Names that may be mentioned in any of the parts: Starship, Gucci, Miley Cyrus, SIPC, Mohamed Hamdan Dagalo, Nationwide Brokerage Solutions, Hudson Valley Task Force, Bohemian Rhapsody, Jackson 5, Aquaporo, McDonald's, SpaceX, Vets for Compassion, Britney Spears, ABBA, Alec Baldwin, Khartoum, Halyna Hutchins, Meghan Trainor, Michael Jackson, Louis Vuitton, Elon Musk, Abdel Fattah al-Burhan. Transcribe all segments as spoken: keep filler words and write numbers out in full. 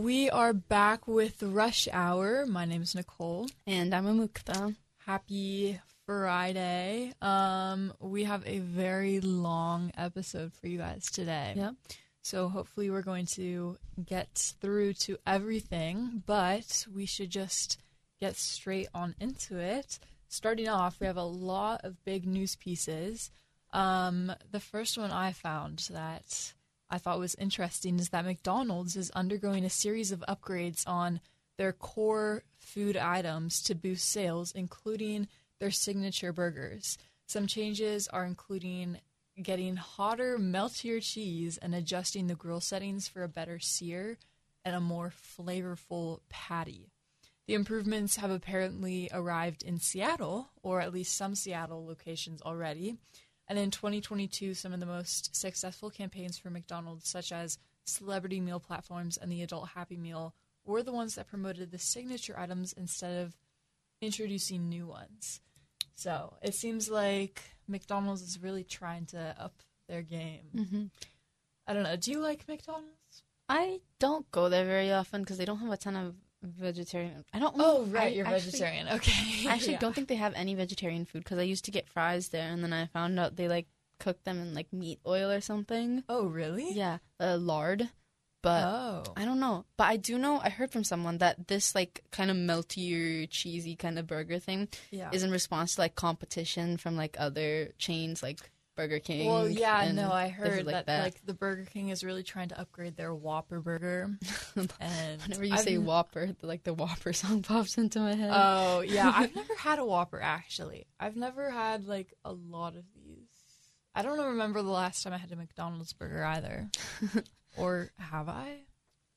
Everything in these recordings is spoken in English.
We are back with Rush Hour. My name is Nicole. And I'm Amukta. Happy Friday. Um, we have a very long episode for you guys today. Yep. So hopefully we're going to get through to everything, but we should just get straight on into it. Starting off, we have a lot of big news pieces. Um, the first one I found that I thought was interesting is that McDonald's is undergoing a series of upgrades on their core food items to boost sales, including their signature burgers. Some changes are including getting hotter, meltier cheese and adjusting the grill settings for a better sear and a more flavorful patty. The improvements have apparently arrived in Seattle, or at least some Seattle locations already. And in twenty twenty-two, some of the most successful campaigns for McDonald's, such as celebrity meal platforms and the adult Happy Meal, were the ones that promoted the signature items instead of introducing new ones. So it seems like McDonald's is really trying to up their game. Mm-hmm. I don't know. Do you like McDonald's? I don't go there very often because they don't have a ton of vegetarian. I don't. Oh, right. I you're actually, vegetarian. Okay. I actually yeah. don't think they have any vegetarian food because I used to get fries there and then I found out they like cook them in like meat oil or something. Oh, really? Yeah. Uh, lard. But oh. I don't know. But I do know, I heard from someone that this, like, kind of meltier, cheesy kind of burger thing yeah. is in response to, like, competition from, like, other chains, like Burger King. Well, yeah, no, I heard like that, that, like, the Burger King is really trying to upgrade their Whopper burger. And whenever you I've... say Whopper, the, like, the Whopper song pops into my head. Oh, yeah. I've never had a Whopper, actually. I've never had, like, a lot of these. I don't remember the last time I had a McDonald's burger either. Or have I? I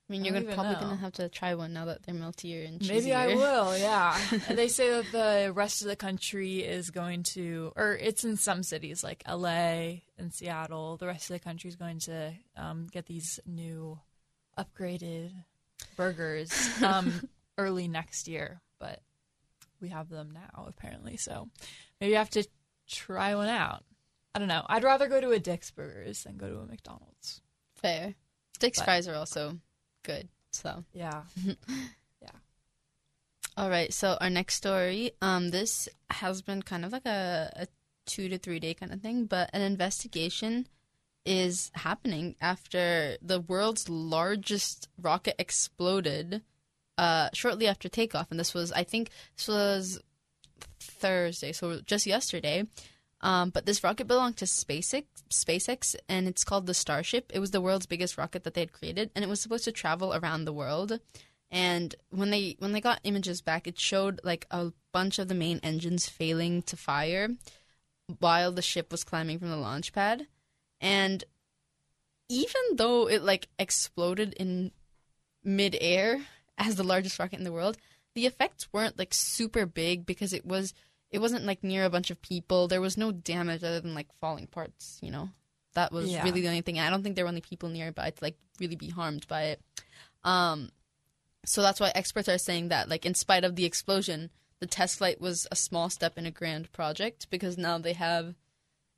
mean, you're I gonna, probably going to have to try one now that they're meltier and cheesier. Maybe I will, yeah. And they say that the rest of the country is going to, or it's in some cities like L A and Seattle, the rest of the country is going to um, get these new upgraded burgers um, early next year. But we have them now, apparently. So maybe I have to try one out. I don't know. I'd rather go to a Dick's Burgers than go to a McDonald's. Fair. Dick's but. fries are also good, so yeah, yeah. All right, so our next story. Um, this has been kind of like a, a two to three day kind of thing, but an investigation is happening after the world's largest rocket exploded uh, shortly after takeoff, and this was, I think, this was Thursday, so just yesterday. Um, but this rocket belonged to SpaceX, SpaceX, and it's called the Starship. It was the world's biggest rocket that they had created, and it was supposed to travel around the world. And when they when they got images back, it showed like a bunch of the main engines failing to fire while the ship was climbing from the launch pad. And even though it like exploded in midair as the largest rocket in the world, the effects weren't like super big because it was. It wasn't, like, near a bunch of people. There was no damage other than, like, falling parts, you know? That was yeah. really the only thing. I don't think there were any people nearby to, like, really be harmed by it. Um, so that's why experts are saying that, like, in spite of the explosion, the test flight was a small step in a grand project because now they have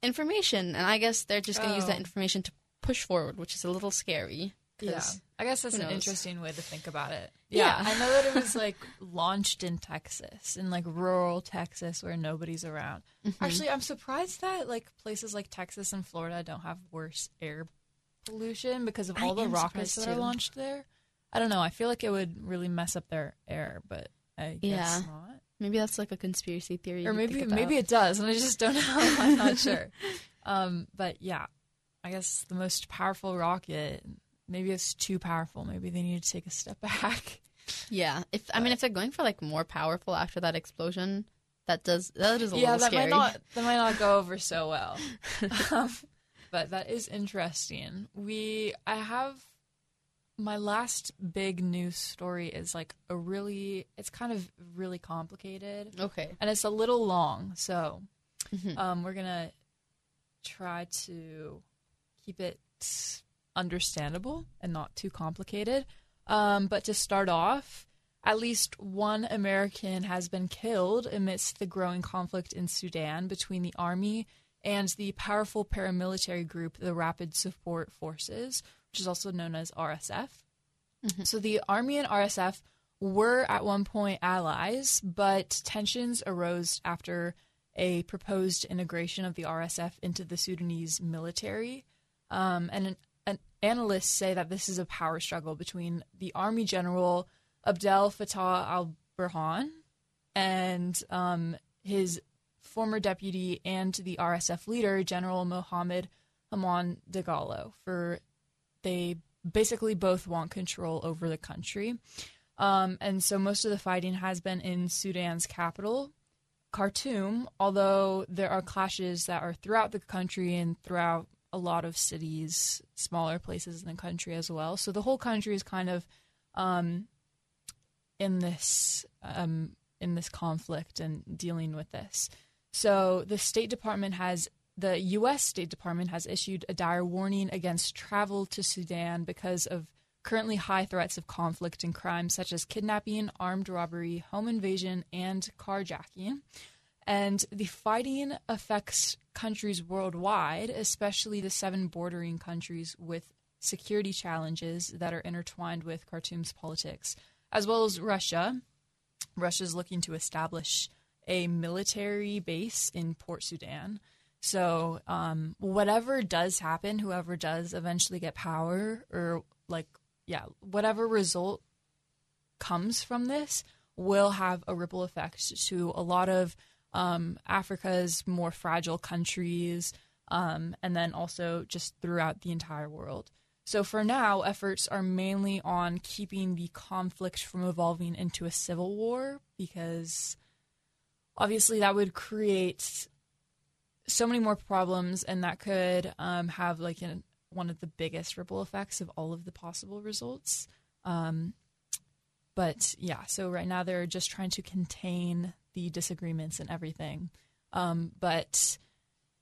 information. And I guess they're just going to oh. use that information to push forward, which is a little scary. Yeah. I guess that's an interesting way to think about it. Yeah. yeah. I know that it was, like, launched in Texas, in, like, rural Texas where nobody's around. Mm-hmm. Actually, I'm surprised that, like, places like Texas and Florida don't have worse air pollution because of all I the rockets that too. are launched there. I don't know. I feel like it would really mess up their air, but I yeah. guess not. Maybe that's, like, a conspiracy theory. Or maybe maybe it does, and I just don't know. I'm not sure. Um, but, yeah, I guess the most powerful rocket... Maybe it's too powerful. Maybe they need to take a step back. Yeah. If I mean, if they're going for, like, more powerful after that explosion, that does that is a yeah, little scary. Yeah, that might not, that might not go over so well. um, but that is interesting. We, I have, my last big news story is, like, a really, it's kind of really complicated. Okay. And it's a little long, so mm-hmm. um, we're going to try to keep it understandable and not too complicated. Um, but to start off, at least one American has been killed amidst the growing conflict in Sudan between the army and the powerful paramilitary group, the Rapid Support Forces, which is also known as R S F. Mm-hmm. So the army and R S F were at one point allies, but tensions arose after a proposed integration of the R S F into the Sudanese military. Um, and an, an analysts say that this is a power struggle between the army general Abdel Fattah al-Burhan and um, his former deputy and the R S F leader, General Mohamed Hamdan Dagalo, for they basically both want control over the country. Um, and so most of the fighting has been in Sudan's capital, Khartoum, although there are clashes that are throughout the country and throughout a lot of cities, smaller places in the country as well. So the whole country is kind of um, in this um, in this conflict and dealing with this. So the State Department has the U S State Department has issued a dire warning against travel to Sudan because of currently high threats of conflict and crime, such as kidnapping, armed robbery, home invasion, and carjacking. And the fighting affects countries worldwide, especially the seven bordering countries with security challenges that are intertwined with Khartoum's politics, as well as Russia. Russia's looking to establish a military base in Port Sudan. So um, whatever does happen, whoever does eventually get power or like Yeah, whatever result comes from this will have a ripple effect to a lot of um, Africa's more fragile countries um, and then also just throughout the entire world. So for now, efforts are mainly on keeping the conflict from evolving into a civil war, because obviously that would create so many more problems, and that could um, have like an one of the biggest ripple effects of all of the possible results. Um, but yeah, so right now they're just trying to contain the disagreements and everything. Um, but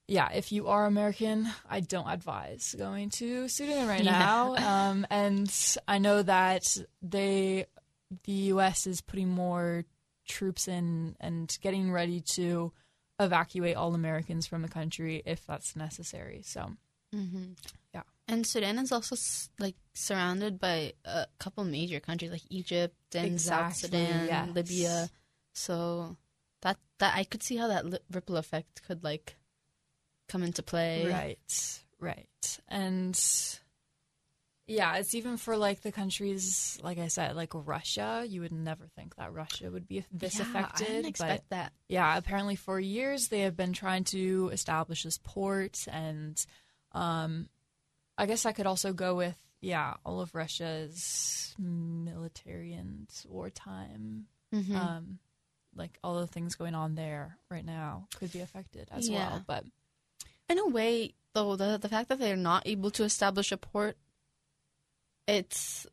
yeah, if you are American, I don't advise going to Sudan right yeah. now. Um, and I know that they, the U S is putting more troops in and getting ready to evacuate all Americans from the country if that's necessary. So mm-hmm. Yeah, and Sudan is also like surrounded by a couple major countries like Egypt and exactly, South Sudan, yes. Libya. So that that I could see how that li- ripple effect could like come into play. Right, right, and yeah, it's even for like the countries like I said, like Russia. You would never think that Russia would be this yeah, affected. I didn't expect but, that. Yeah, apparently for years they have been trying to establish this port and. Um, I guess I could also go with, yeah, all of Russia's military and wartime, mm-hmm. um, like all the things going on there right now could be affected as yeah. well. But in a way, though, the the fact that they're not able to establish a port, it's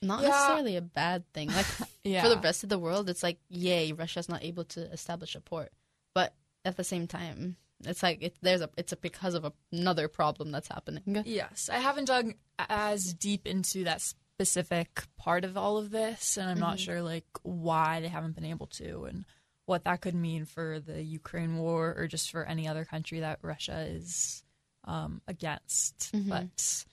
not yeah. necessarily a bad thing. Like yeah. for the rest of the world, it's like, yay, Russia's not able to establish a port. But at the same time, it's like it, there's a it's a because of a, another problem that's happening. Yes, I haven't dug as deep into that specific part of all of this, and I'm mm-hmm. not sure like why they haven't been able to, and what that could mean for the Ukraine war or just for any other country that Russia is um, against. Mm-hmm. But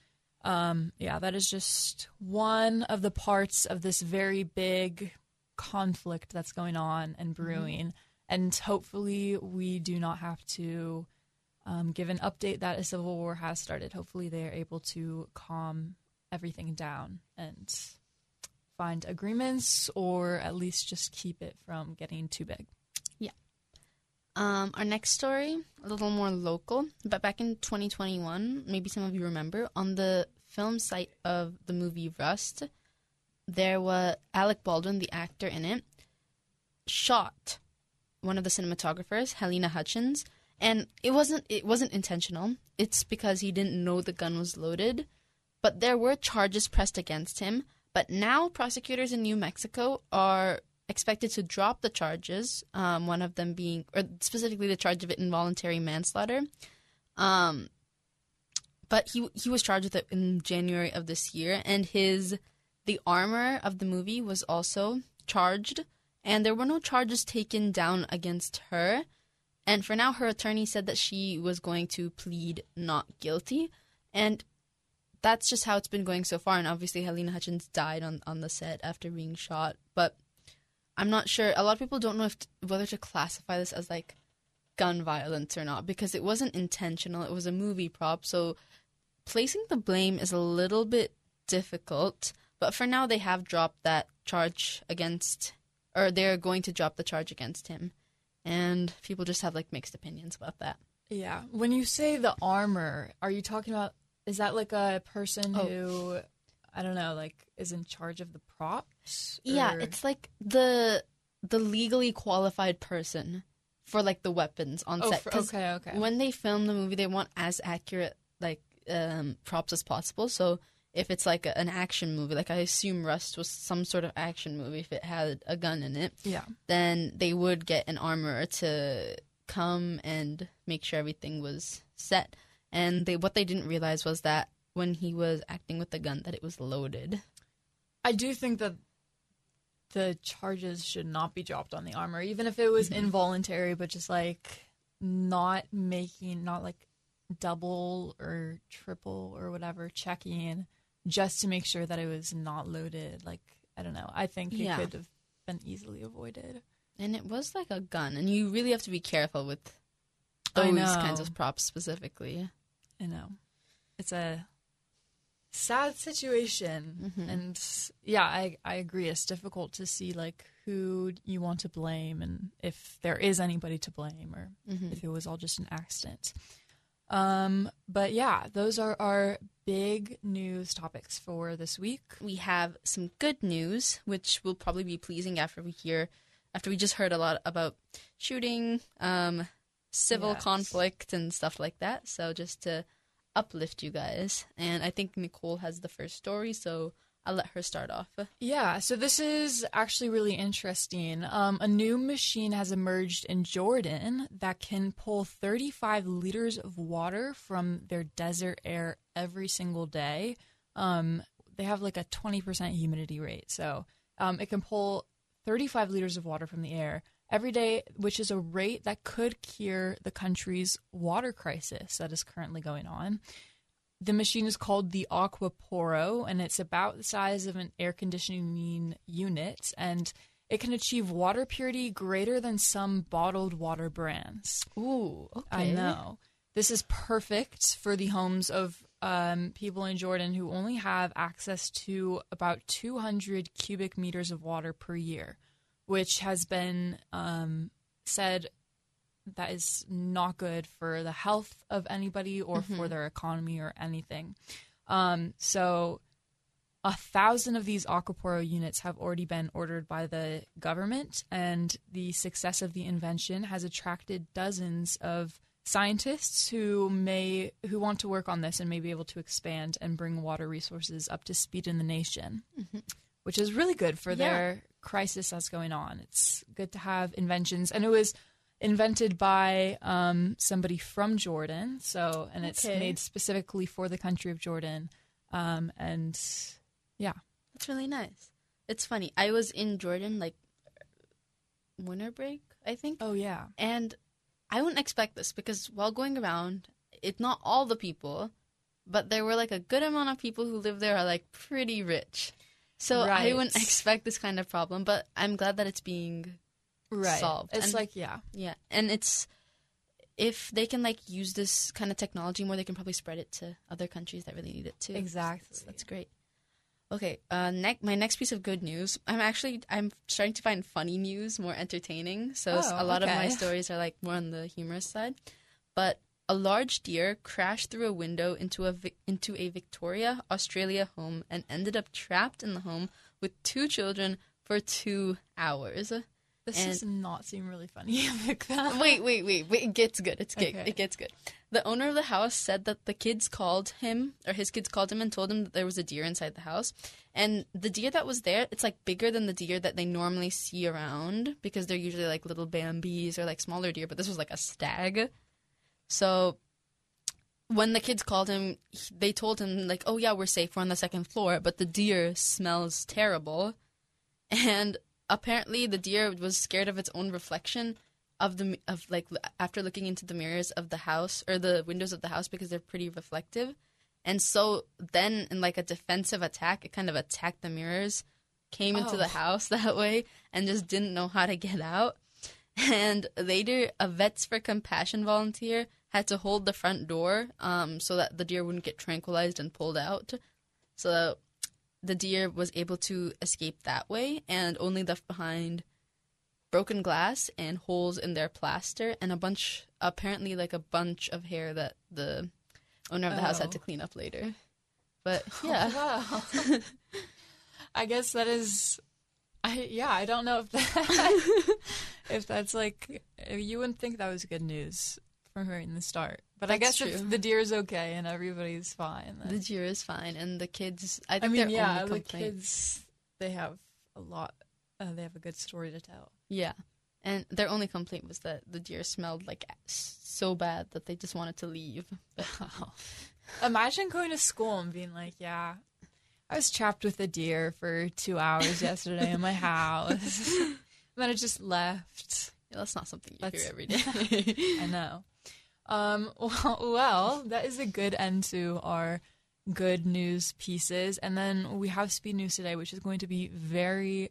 um, yeah, that is just one of the parts of this very big conflict that's going on and brewing. Mm-hmm. And hopefully we do not have to um, give an update that a civil war has started. Hopefully they are able to calm everything down and find agreements, or at least just keep it from getting too big. Yeah. Um, our next story, a little more local, but back in twenty twenty-one, maybe some of you remember, on the film site of the movie Rust, there was Alec Baldwin, the actor in it, shot one of the cinematographers, Halyna Hutchins, and it wasn't it wasn't intentional. It's because he didn't know the gun was loaded, but there were charges pressed against him. But now prosecutors in New Mexico are expected to drop the charges, um, one of them being, or specifically the charge of involuntary manslaughter. Um, but he he was charged with it in January of this year, and his the armorer of the movie was also charged. And there were no charges taken down against her. And for now, her attorney said that she was going to plead not guilty. And that's just how it's been going so far. And obviously Halyna Hutchins died on, on the set after being shot. But I'm not sure. A lot of people don't know if t- whether to classify this as like gun violence or not, because it wasn't intentional. It was a movie prop. So placing the blame is a little bit difficult. But for now, they have dropped that charge against, or they're going to drop the charge against him. And people just have like mixed opinions about that. Yeah. When you say the armor, are you talking about, is that like a person oh. who, I don't know, like is in charge of the props? Or? Yeah, it's like the the legally qualified person for like the weapons on oh, set. For, okay, okay. When they film the movie, they want as accurate like um, props as possible. So if it's like a, an action movie, like I assume Rust was some sort of action movie, if it had a gun in it, yeah, then they would get an armorer to come and make sure everything was set. And they what they didn't realize was that when he was acting with the gun, that it was loaded. I do think that the charges should not be dropped on the armorer, even if it was mm-hmm. involuntary, but just like not making, not like double or triple or whatever checking just to make sure that it was not loaded. Like, I don't know. I think it yeah. could have been easily avoided. And it was like a gun, and you really have to be careful with those kinds of props specifically. I know. It's a sad situation. Mm-hmm. And yeah, I, I agree. It's difficult to see like who you want to blame and if there is anybody to blame or mm-hmm. if it was all just an accident. Um, but yeah, those are our big news topics for this week. We have some good news, which will probably be pleasing after we hear, after we just heard a lot about shooting, um, civil yes. conflict and stuff like that. So just to uplift you guys. And I think Nicole has the first story, so I'll let her start off. Yeah, so this is actually really interesting. Um, a new machine has emerged in Jordan that can pull thirty-five liters of water from their desert air every single day. Um, they have like a twenty percent humidity rate, so um, it can pull thirty-five liters of water from the air every day, which is a rate that could cure the country's water crisis that is currently going on. The machine is called the Aquaporo, and it's about the size of an air conditioning unit, and it can achieve water purity greater than some bottled water brands. Ooh, okay. I know. This is perfect for the homes of um, people in Jordan who only have access to about two hundred cubic meters of water per year, which has been um, said that is not good for the health of anybody or mm-hmm. for their economy or anything. Um, so a thousand of these Aquaporo units have already been ordered by the government, and the success of the invention has attracted dozens of scientists who may who want to work on this and may be able to expand and bring water resources up to speed in the nation, mm-hmm. which is really good for yeah. their crisis that's going on. It's good to have inventions, and it was invented by um, somebody from Jordan, so and it's okay. made specifically for the country of Jordan, um, and yeah, that's really nice. It's funny. I was in Jordan like winter break, I think. Oh yeah, and I wouldn't expect this because while going around, it's not all the people, but there were like a good amount of people who live there are like pretty rich, so right. I wouldn't expect this kind of problem. But I'm glad that it's being right solved. It's and, like yeah yeah and it's if they can like use this kind of technology more, they can probably spread it to other countries that really need it too. Exactly. So that's great. Okay, uh next my next piece of good news, i'm actually i'm starting to find funny news more entertaining, so oh, a lot okay. of my stories are like more on the humorous side. But a large deer crashed through a window into a into a Victoria, Australia home and ended up trapped in the home with two children for two hours. This and, does not seem really funny like that. Wait, wait, wait, wait. It gets good. It's good. Okay. It gets good. The owner of the house said that the kids called him, or his kids called him and told him that there was a deer inside the house. And the deer that was there, it's like bigger than the deer that they normally see around because they're usually like little Bambis or like smaller deer, but this was like a stag. So when the kids called him, they told him like, oh yeah, we're safe. We're on the second floor, but the deer smells terrible. And apparently, the deer was scared of its own reflection of the of like after looking into the mirrors of the house or the windows of the house because they're pretty reflective, And so then in like a defensive attack, it kind of attacked the mirrors, came oh. into the house that way, and just didn't know how to get out. And later, a Vets for Compassion volunteer had to hold the front door um, so that the deer wouldn't get tranquilized and pulled out. So the deer was able to escape that way and only left behind broken glass and holes in their plaster and a bunch, apparently like a bunch of hair that the owner of the oh. house had to clean up later. But yeah. Oh, wow. I guess that is... I, yeah, I don't know if that, if that's like, you wouldn't think that was good news from her in the start. But that's I guess true. If the deer is okay and everybody's fine. Then. The deer is fine, and the kids. I think I mean, their yeah, only complaint. The kids. They have a lot. Uh, they have a good story to tell. Yeah, and their only complaint was that the deer smelled like so bad that they just wanted to leave. Wow. Imagine going to school and being like, yeah. I was trapped with a deer for two hours yesterday in my house. And then I just left. Yeah, that's not something you that's, hear every day. I know. Um, well, well, that is a good end to our good news pieces. And then we have speed news today, which is going to be very,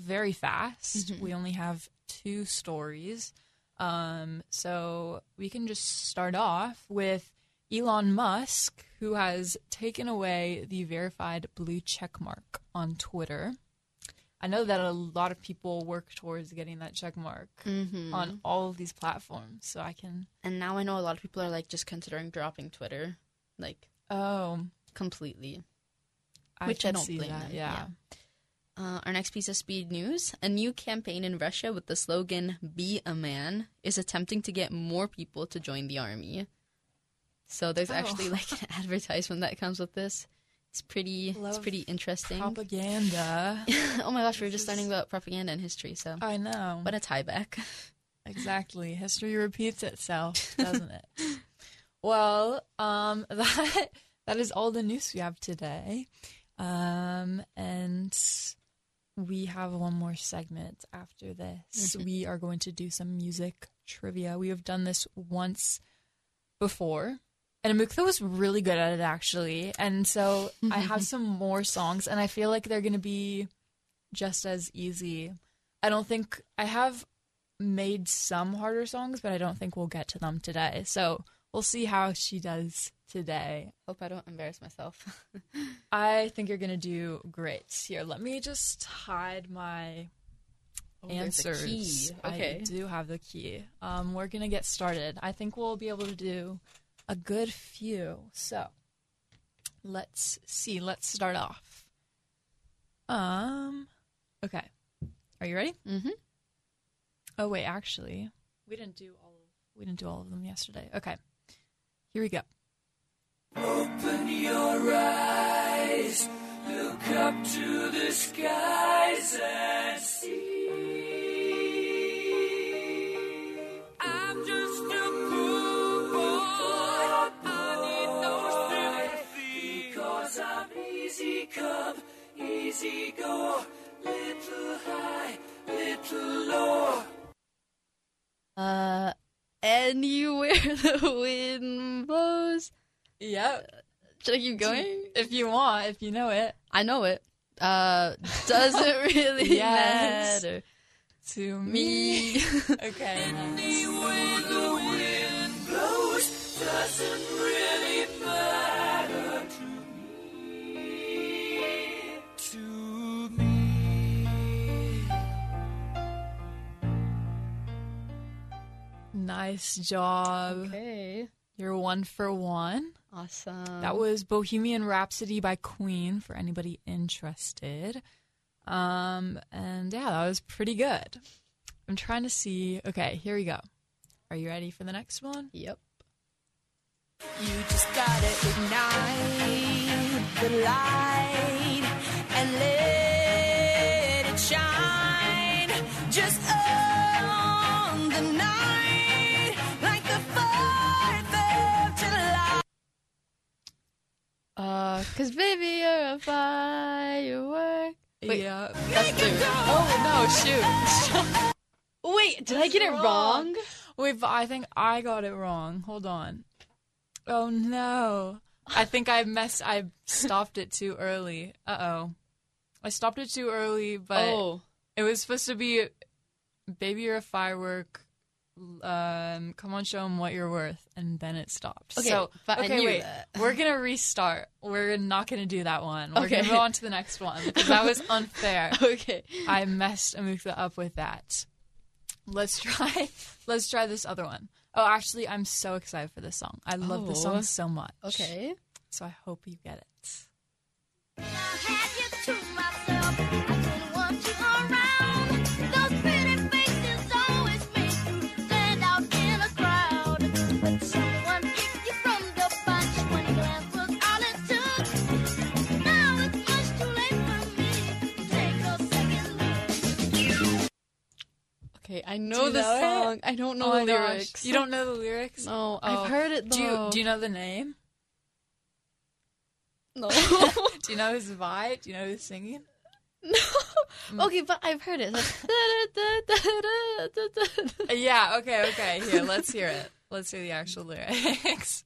very fast. Mm-hmm. We only have two stories. Um, so we can just start off with Elon Musk, who has taken away the verified blue check mark on Twitter. I know that a lot of people work towards getting that check mark mm-hmm. on all of these platforms, so I can... And now I know a lot of people are, like, just considering dropping Twitter, like, oh, completely, I which I don't blame that. them. Yeah. yeah. Uh, our next piece of speed news, a new campaign in Russia with the slogan, "Be a Man," is attempting to get more people to join the army. So there's oh. actually like an advertisement that comes with this. It's pretty Love it's pretty interesting. Propaganda. Oh my gosh, this we were just is... learning about propaganda and history, so I know. What a tie back. Exactly. History repeats itself, doesn't it? Well, um that that is all the news we have today. Um and we have one more segment after this. Mm-hmm. We are going to do some music trivia. We have done this once before. And Amukta was really good at it, actually. And so I have some more songs, and I feel like they're going to be just as easy. I don't think... I have made some harder songs, but I don't think we'll get to them today. So we'll see how she does today. Hope I don't embarrass myself. I think you're going to do great. Here, let me just hide my oh, answers. There's a key. Okay. I do have the key. Um, we're going to get started. I think we'll be able to do... a good few. So, let's see. Let's start off. Um, okay. Are you ready? Mm-hmm. Oh wait, actually, we didn't do all. Of, we didn't do all of them yesterday. Okay. Here we go. Open your eyes, look up to the skies and see. I'm just a easy come, easy go, little high, little low. Uh, anywhere the wind blows. Yep. Should I keep going? If you want, if you know it. I know it. Uh, doesn't really yes. matter to me. me. Okay. Anywhere the wind blows doesn't really matter. Nice job. Okay. You're one for one. Awesome. That was Bohemian Rhapsody by Queen, for anybody interested. Um, and yeah, that was pretty good. I'm trying to see. Okay, here we go. Are you ready for the next one? Yep. You just gotta ignite the light and let it shine just on the night. Uh, cause baby, you're a firework. Wait, yeah. That's the oh no, shoot. Wait, did I get it wrong? Wait, but I think I got it wrong. Hold on. Oh no. I think I messed. I stopped it too early. Uh oh, I stopped it too early. But oh. It was supposed to be, "Baby, You're a Firework. Um, come on, show them what you're worth." And then it stopped. Okay, so, but okay, I knew wait. That. We're gonna restart. We're not gonna do that one. We're okay. gonna go on to the next one because that was unfair. Okay, I messed Amutha up with that. Let's try. Let's try this other one. Oh, actually, I'm so excited for this song. I love oh. this song so much. Okay. So I hope you get it. Now have you to myself. I don't want you around. Those pretty faces always make you stand out in a crowd. But someone kicked you from the bunch. One glance was all it took. Now it's much too late for me to take a second look. Okay, I know the song. It? I don't know oh the lyrics. Gosh. You don't know the lyrics? No, oh. I've heard it though. Do you, do you know the name? No. Do you know his vibe? Do you know his singing? No. Mm. Okay, but I've heard it. Like, yeah, okay, okay. Here, let's hear it. Let's hear the actual lyrics.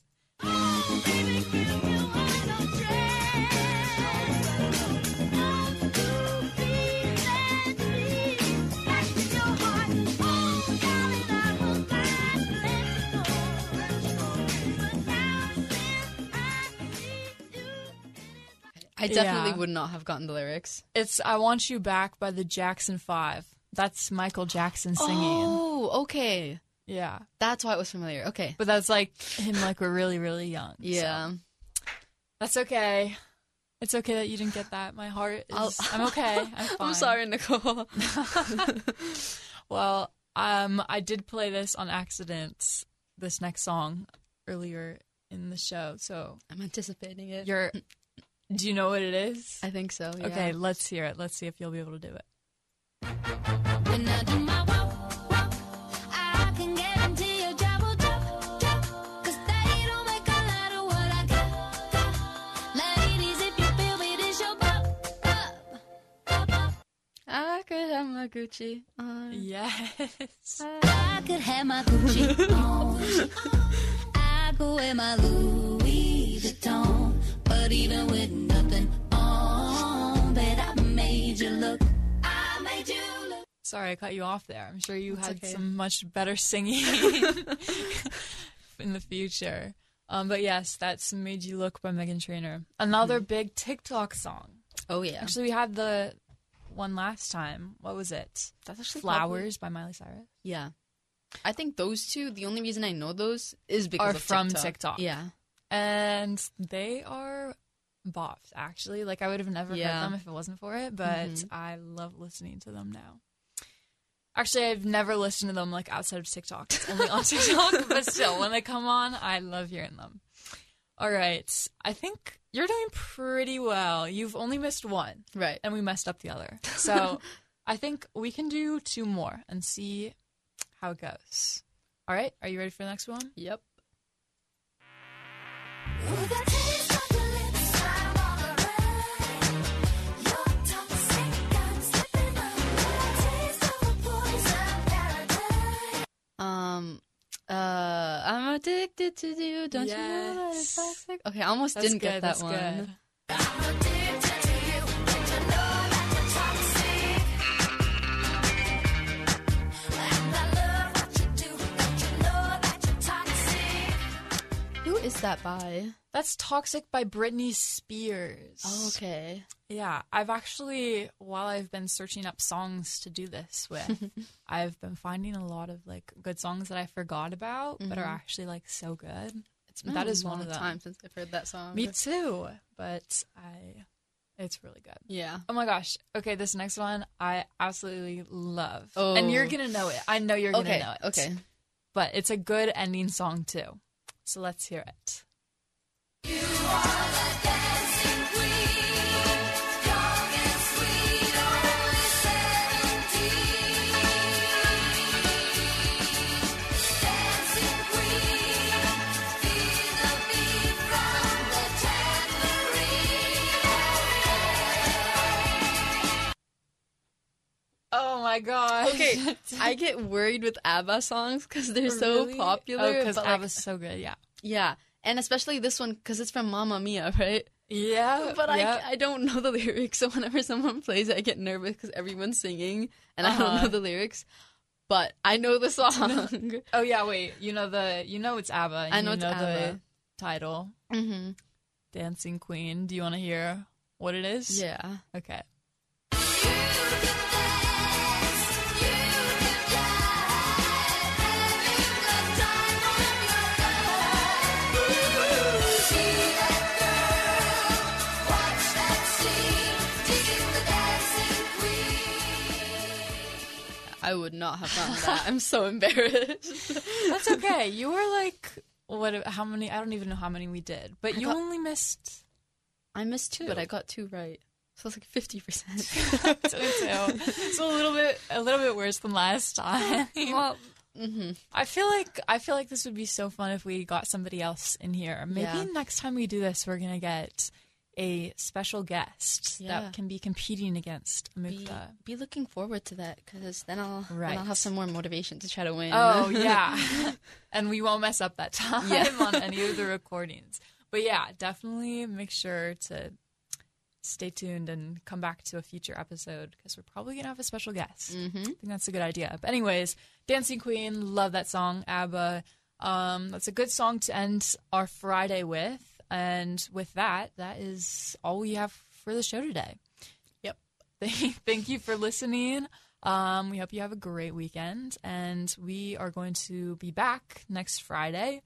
I definitely yeah. would not have gotten the lyrics. It's "I Want You Back" by the Jackson five. That's Michael Jackson singing. Oh, okay. Yeah. That's why it was familiar. Okay. But that's like him like we're really, really young. Yeah. So. That's okay. It's okay that you didn't get that. My heart is... I'm okay. I'm fine. I'm sorry, Nicole. Well, um, I did play this on accident, this next song, earlier in the show, so... I'm anticipating it. You're... Do you know what it is? I think so, yeah. Okay, let's hear it. Let's see if you'll be able to do it. When I do my walk, walk, I can guarantee your job will drop, drop, cause they don't make a lot of what I got, got. Ladies, if you feel me, this your pop, pop, pop, pop. I could have my Gucci on. Yes. I could have my Gucci on. I could wear my Louis Vuitton. But even with nothing on, that I made you look. I made you look. Sorry, I cut you off there. I'm sure you That's had okay. some much better singing in the future. Um, but yes, that's "Made You Look" by Meghan Trainor. Another mm-hmm. big TikTok song. Oh, yeah. Actually, we had the one last time. What was it? That's actually "Flowers" probably... by Miley Cyrus. Yeah. I think those two, the only reason I know those is because Are of from TikTok. TikTok. Yeah. And they are bops, actually. Like, I would have never yeah. heard them if it wasn't for it, but mm-hmm. I love listening to them now. Actually, I've never listened to them, like, outside of TikTok. It's only on TikTok, but still, when they come on, I love hearing them. All right. I think you're doing pretty well. You've only missed one. Right. And we messed up the other. So I think we can do two more and see how it goes. All right. Are you ready for the next one? Yep. Ooh, that taste of your lips, I wanna rain. Your tongue sick, I'm slipping away. Taste of a poison paradise. Um, uh, I'm addicted to you, don't yes. you know that it's toxic? Okay, I almost that's didn't good, get that one. Good. I'm addicted to you, don't you know that you're toxic? And I love what you do, don't you know that you're toxic? Who is that by? That's "Toxic" by Britney Spears. Oh, okay. Yeah, I've actually, while I've been searching up songs to do this with, I've been finding a lot of like good songs that I forgot about, mm-hmm. but are actually like so good. It's been that a is long one of them. Time since I've heard that song. Me too, but I, it's really good. Yeah. Oh my gosh. Okay, this next one I absolutely love, oh. and you're gonna know it. I know you're gonna okay. know it. Okay. But it's a good ending song too, so let's hear it. You are the dancing queen, young and sweet, only seventeen. Dancing queen, feel the beat from the tambourine. Oh my gosh. Okay, I get worried with ABBA songs because they're so really? popular. Oh, because ABBA's like, so good, yeah. Yeah. And especially this one, because it's from Mamma Mia, right? Yeah. But I, yeah. I don't know the lyrics, so whenever someone plays it, I get nervous because everyone's singing, and uh-huh. I don't know the lyrics. But I know the song. Oh, yeah, wait. You know the you know it's ABBA. And I know you it's know ABBA. The title. Mm-hmm. Dancing Queen. Do you want to hear what it is? Yeah. Okay. I would not have done that. I'm so embarrassed. That's okay. You were like, what? How many? I don't even know how many we did. But I you got, only missed. I missed two, but I got two right. So it's like fifty percent. So it's a little bit, a little bit worse than last time. Well, mm-hmm. I feel like I feel like this would be so fun if we got somebody else in here. Maybe yeah. next time we do this, we're gonna get a special guest yeah. that can be competing against Amukta. Be, be looking forward to that, because then I'll right. then I'll have some more motivation to try to win. Oh, yeah. And we won't mess up that time yeah. on any of the recordings. But yeah, definitely make sure to stay tuned and come back to a future episode, because we're probably going to have a special guest. Mm-hmm. I think that's a good idea. But anyways, Dancing Queen, love that song, ABBA. Um, that's a good song to end our Friday with. And with that, that is all we have for the show today. Yep. Thank you for listening. Um, we hope you have a great weekend. And we are going to be back next Friday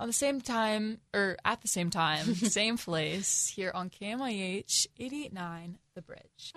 on the same time, or at the same time, same place, here on K M I H eighty-eight point nine The Bridge.